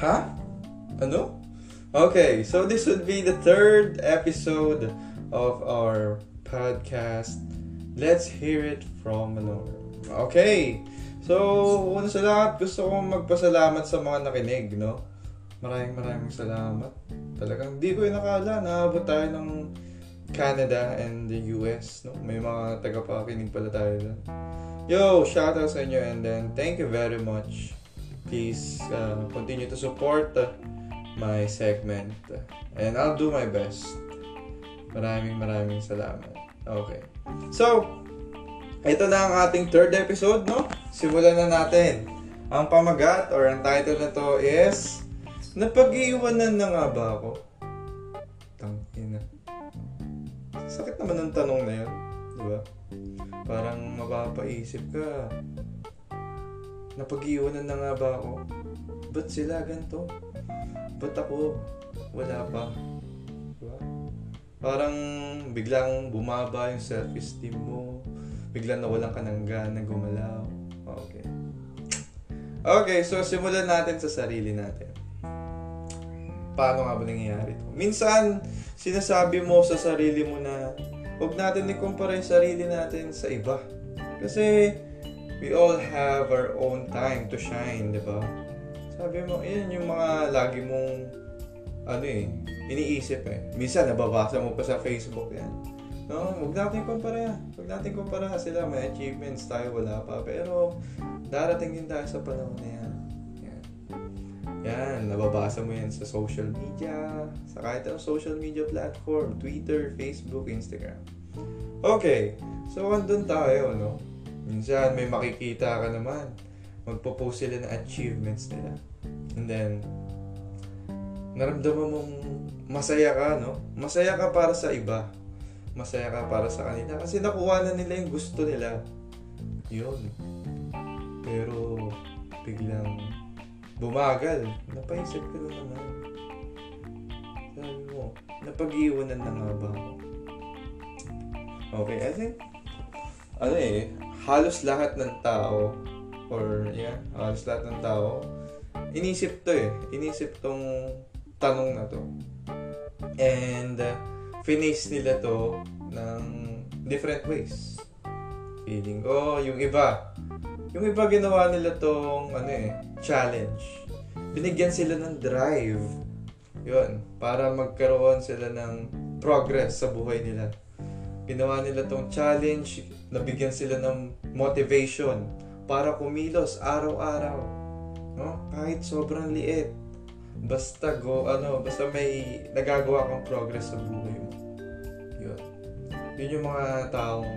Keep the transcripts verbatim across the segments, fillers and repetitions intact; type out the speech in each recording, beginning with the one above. Ha? Ano? Okay, so this would be the third episode of our podcast. Let's hear it from Manor. Okay, so una sa lahat, gusto kong magpasalamat sa mga nakinig, no? Maraming maraming salamat. Talagang di ko inakala na abot tayo ng Canada and the U S, no? May mga tagapakinig pala tayo doon. Yo, shout out sa inyo, and then thank you very much. Please uh, continue to support uh, my segment, uh, and I'll do my best. Maraming maraming salamat. Okay. So, ito na ang ating third episode, no? Simulan na natin. Ang pamagat or ang title na to is Napag-iwanan na nga ba ako? Tangina. Sakit naman ng tanong na yun, di ba? Parang mapapaisip ka. Napag-iwanan na nga ba ako? Ba't sila ganito? Ba't ako? Wala pa. Diba? Parang biglang bumaba yung self-esteem mo. Biglang nawalan ka ng gana, gumalaw. Okay. Okay, so simulan natin sa sarili natin. Paano nga ba nangyayari ito? Minsan, sinasabi mo sa sarili mo na huwag natin ikumpara yung sarili natin sa iba. Kasi we all have our own time to shine, di ba? Sabi mo, yun yung mga lagi mong, ano eh, iniisip eh. Minsan, nababasa mo pa sa Facebook yan. No, huwag natin kumpara. Huwag natin kumpara sila. May achievements tayo, wala pa. Pero, darating din tayo sa panahon na yan. Yan. Yan, nababasa mo yan sa social media, sa kahit ang social media platform, Twitter, Facebook, Instagram. Okay, so andun tayo, no? Minsan, may makikita ka naman. Magpo-post sila ng achievements nila. And then, naramdaman mong masaya ka, no? Masaya ka para sa iba. Masaya ka para sa kanila. Kasi nakuha na nila yung gusto nila. Yun. Pero, biglang bumagal. Napaisip ka na naman. Sabi mo, napag-iwanan na nga ba? Okay, I think, ano eh, halos lahat ng tao or yeah, halos lahat ng tao inisip to eh. Inisip tong tanong na to. And uh, finish nila to ng different ways. Feeling ko, oh, yung iba. Yung iba ginawa nila tong ano eh, challenge. Binigyan sila ng drive. Yun, para magkaroon sila ng progress sa buhay nila. Ginawa nila tong challenge, nabigyan sila ng motivation para kumilos araw-araw. No? Kahit sobrang liit. Basta go, ano, basta may nagagawa kang progress sa buhay mo. Yun. Yun yung mga taong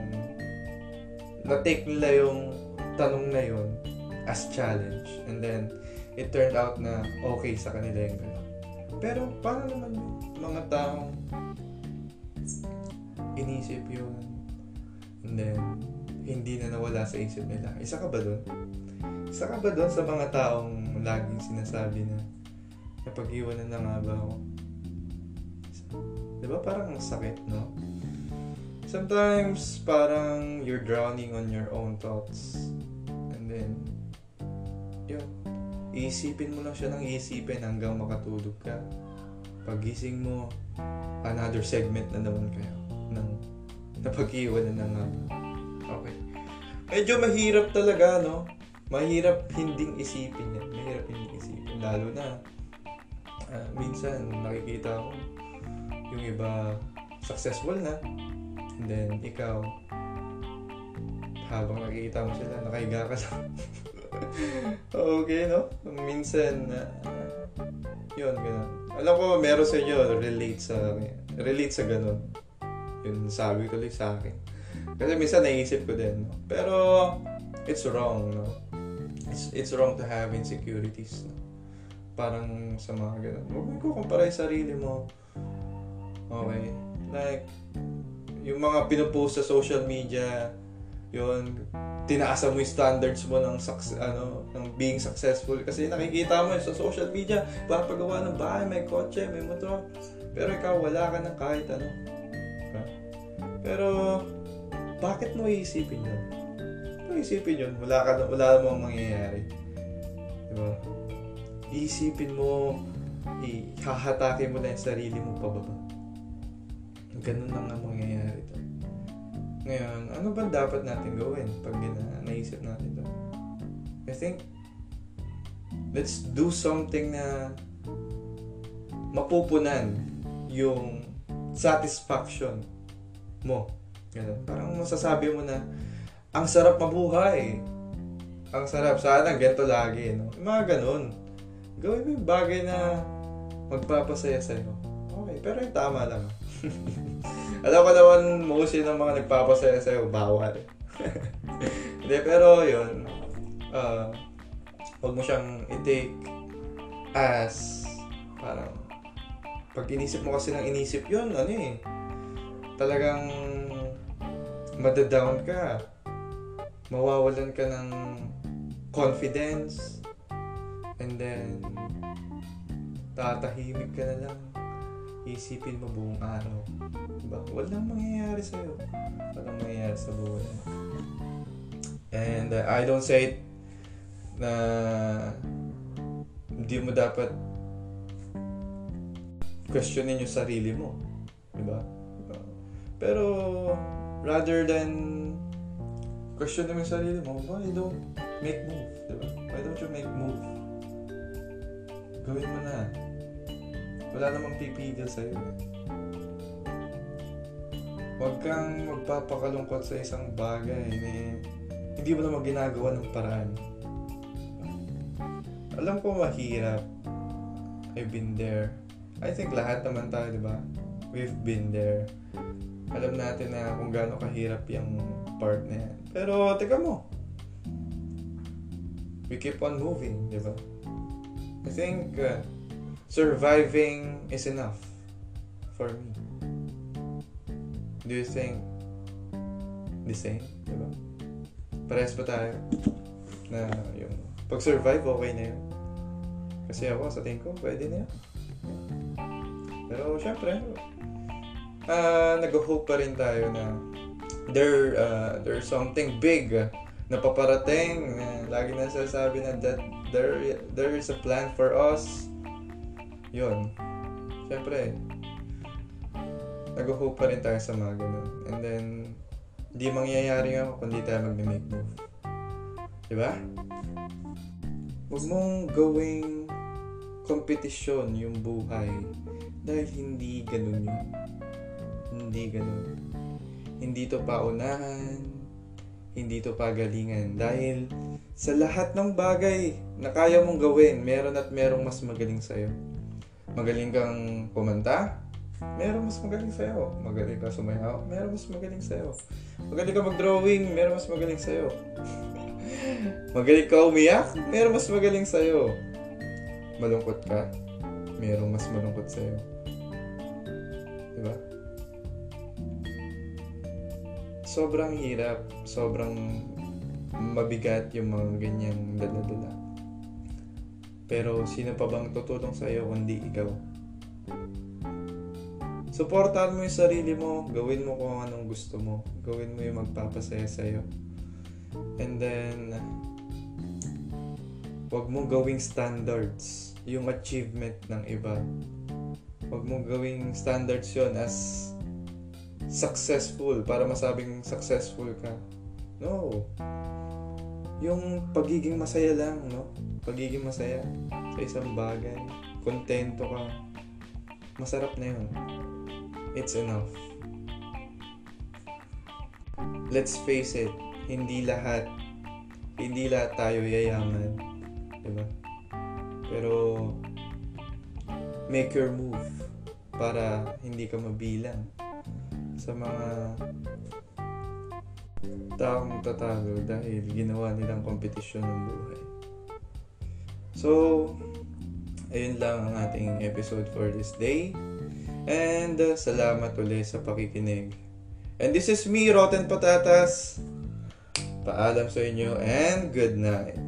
na-take nila yung tanong na yun as challenge. And then, it turned out na okay sa kanila yung gano'n. Pero, paano naman mga taong inisip yun, and then hindi na nawala sa isip nila. Isa ka ba doon? Isa ka ba doon sa mga taong laging sinasabi na napag-iwanan na nga ba ako? Diba parang sakit, no? Sometimes parang you're drowning on your own thoughts, and then yun, iisipin mo lang siya ng iisipin hanggang makatulog ka. Pagising mo, another segment na naman kayo ng napag-iwanan na nga. Okay. Medyo mahirap talaga, no? Mahirap hinding isipin yan. Mahirap hinding isipin. Lalo na, uh, minsan nakikita ko yung iba successful na. And then, ikaw, habang nakikita mo sila, nakahiga ka sa okay, no? Minsan, uh, yun, gano'n. Alam ko, meron sa inyo, relate sa, relate sa gano'n. Yun, sabi ko lang sa akin. Kasi minsan naiisip ko din. No? Pero, it's wrong, no? It's, it's wrong to have insecurities. No? Parang sa mga ganun. Huwag mo kukumpara yung sarili mo. Okay? Like, yung mga pinupost sa social media, yun, tinaasa mo yung standards mo ng, success, ano, ng being successful. Kasi nakikita mo sa social media, parang paggawa ng bahay, may kotse, may motor. Pero ikaw, wala ka ng kahit ano. Pero, bakit mo iisipin yun? Bakit mo iisipin yun? Wala ka, wala namang mangyayari. Diba? iisipin mo, ihahatake mo na yung sarili mo pababa. Ganun lang ang mangyayari to. Ngayon, ano ba dapat natin gawin pag na- naisip natin to? I think, let's do something na mapupunan yung satisfaction mo. Ganun. Parang masasabi mo na, ang sarap mabuhay. Ang sarap. Sana ganito lagi. No? Mga ganun. Gawin mo yung bagay na magpapasaya sa'yo. Okay, pero yung tama lang. Alam ko naman, mostly ng mga nagpapasaya sa'yo, bawal. Hindi, pero yun, uh, huwag mo siyang i-take as parang pag inisip mo kasi ng inisip yun, ano eh, talagang madadown ka. Mawawalan ka ng confidence. And then, tatahimik ka na lang. Isipin mo buong araw. Diba? Walang mangyayari sa'yo. Walang mangyayari sa buhay. And uh, I don't say it na hindi mo dapat questionin yung sarili mo. Diba? Diba? Pero, rather than question mo yung sarili mo, why don't make move? Diba? Why don't you make move? Gawin mo na. Wala namang pipigil sa'yo. Huwag kang magpapakalungkot sa isang bagay na hindi mo naman ginagawa ng paraan. Alam ko mahirap. I've been there. I think lahat naman tayo, diba? We've been there. Alam natin na kung gaano kahirap yung part na yan. Pero, teka mo. We keep on moving, diba? I think uh, surviving is enough for me. Do you think the same, diba? Parehas pa tayo na yung pag-survive, okay na yun. Kasi ako, sa tingin ko, pwede na yun. Pero syempre, uh, nag-hope pa rin tayo na there, uh, there's something big na paparating. Uh, lagi na sasabi na that there, there is a plan for us. Yun. Syempre, nag-hope pa rin tayo sa mga ganun. And then, di mangyayari nga kundi tayo mag-make move. Diba? Huwag mong gawing kompetisyon yung buhay. Dahil hindi ganun yun. Hindi ganun. Hindi to paunahan. Hindi to pagalingan. Dahil sa lahat ng bagay na kaya mong gawin, meron at merong mas magaling sa'yo. Magaling kang kumanta, meron mas magaling sa'yo. Magaling ka sumayaw, meron mas magaling sa'yo. Magaling ka mag-drawing, meron mas magaling sa'yo. Magaling ka umiyak, meron mas magaling sa'yo. Malungkot ka, meron mas malungkot sa'yo. Diba? Sobrang hirap, sobrang mabigat yung mga ganyang dala-dala. Pero sino pa bang tutulong sa'yo kundi ikaw? Suportahan mo yung sarili mo, gawin mo kung anong gusto mo, gawin mo yung magpapasaya sa'yo. And then, huwag mo gawing standards yung achievement ng iba. Huwag mong gawing standards yun as successful para masabing successful ka. No. Yung pagiging masaya lang, no? Pagiging masaya sa isang bagay. Kontento ka. Masarap na yun. It's enough. Let's face it. Hindi lahat, hindi lahat tayo yayaman. Diba? Pero, make your move. Para hindi ka mabilang sa mga taong tatalo dahil ginawa nilang kompetisyon ng buhay. So, ayun lang ang ating episode for this day. And uh, salamat ulit sa pakikinig. And this is me, Rotten Patatas. Paalam sa inyo and good night.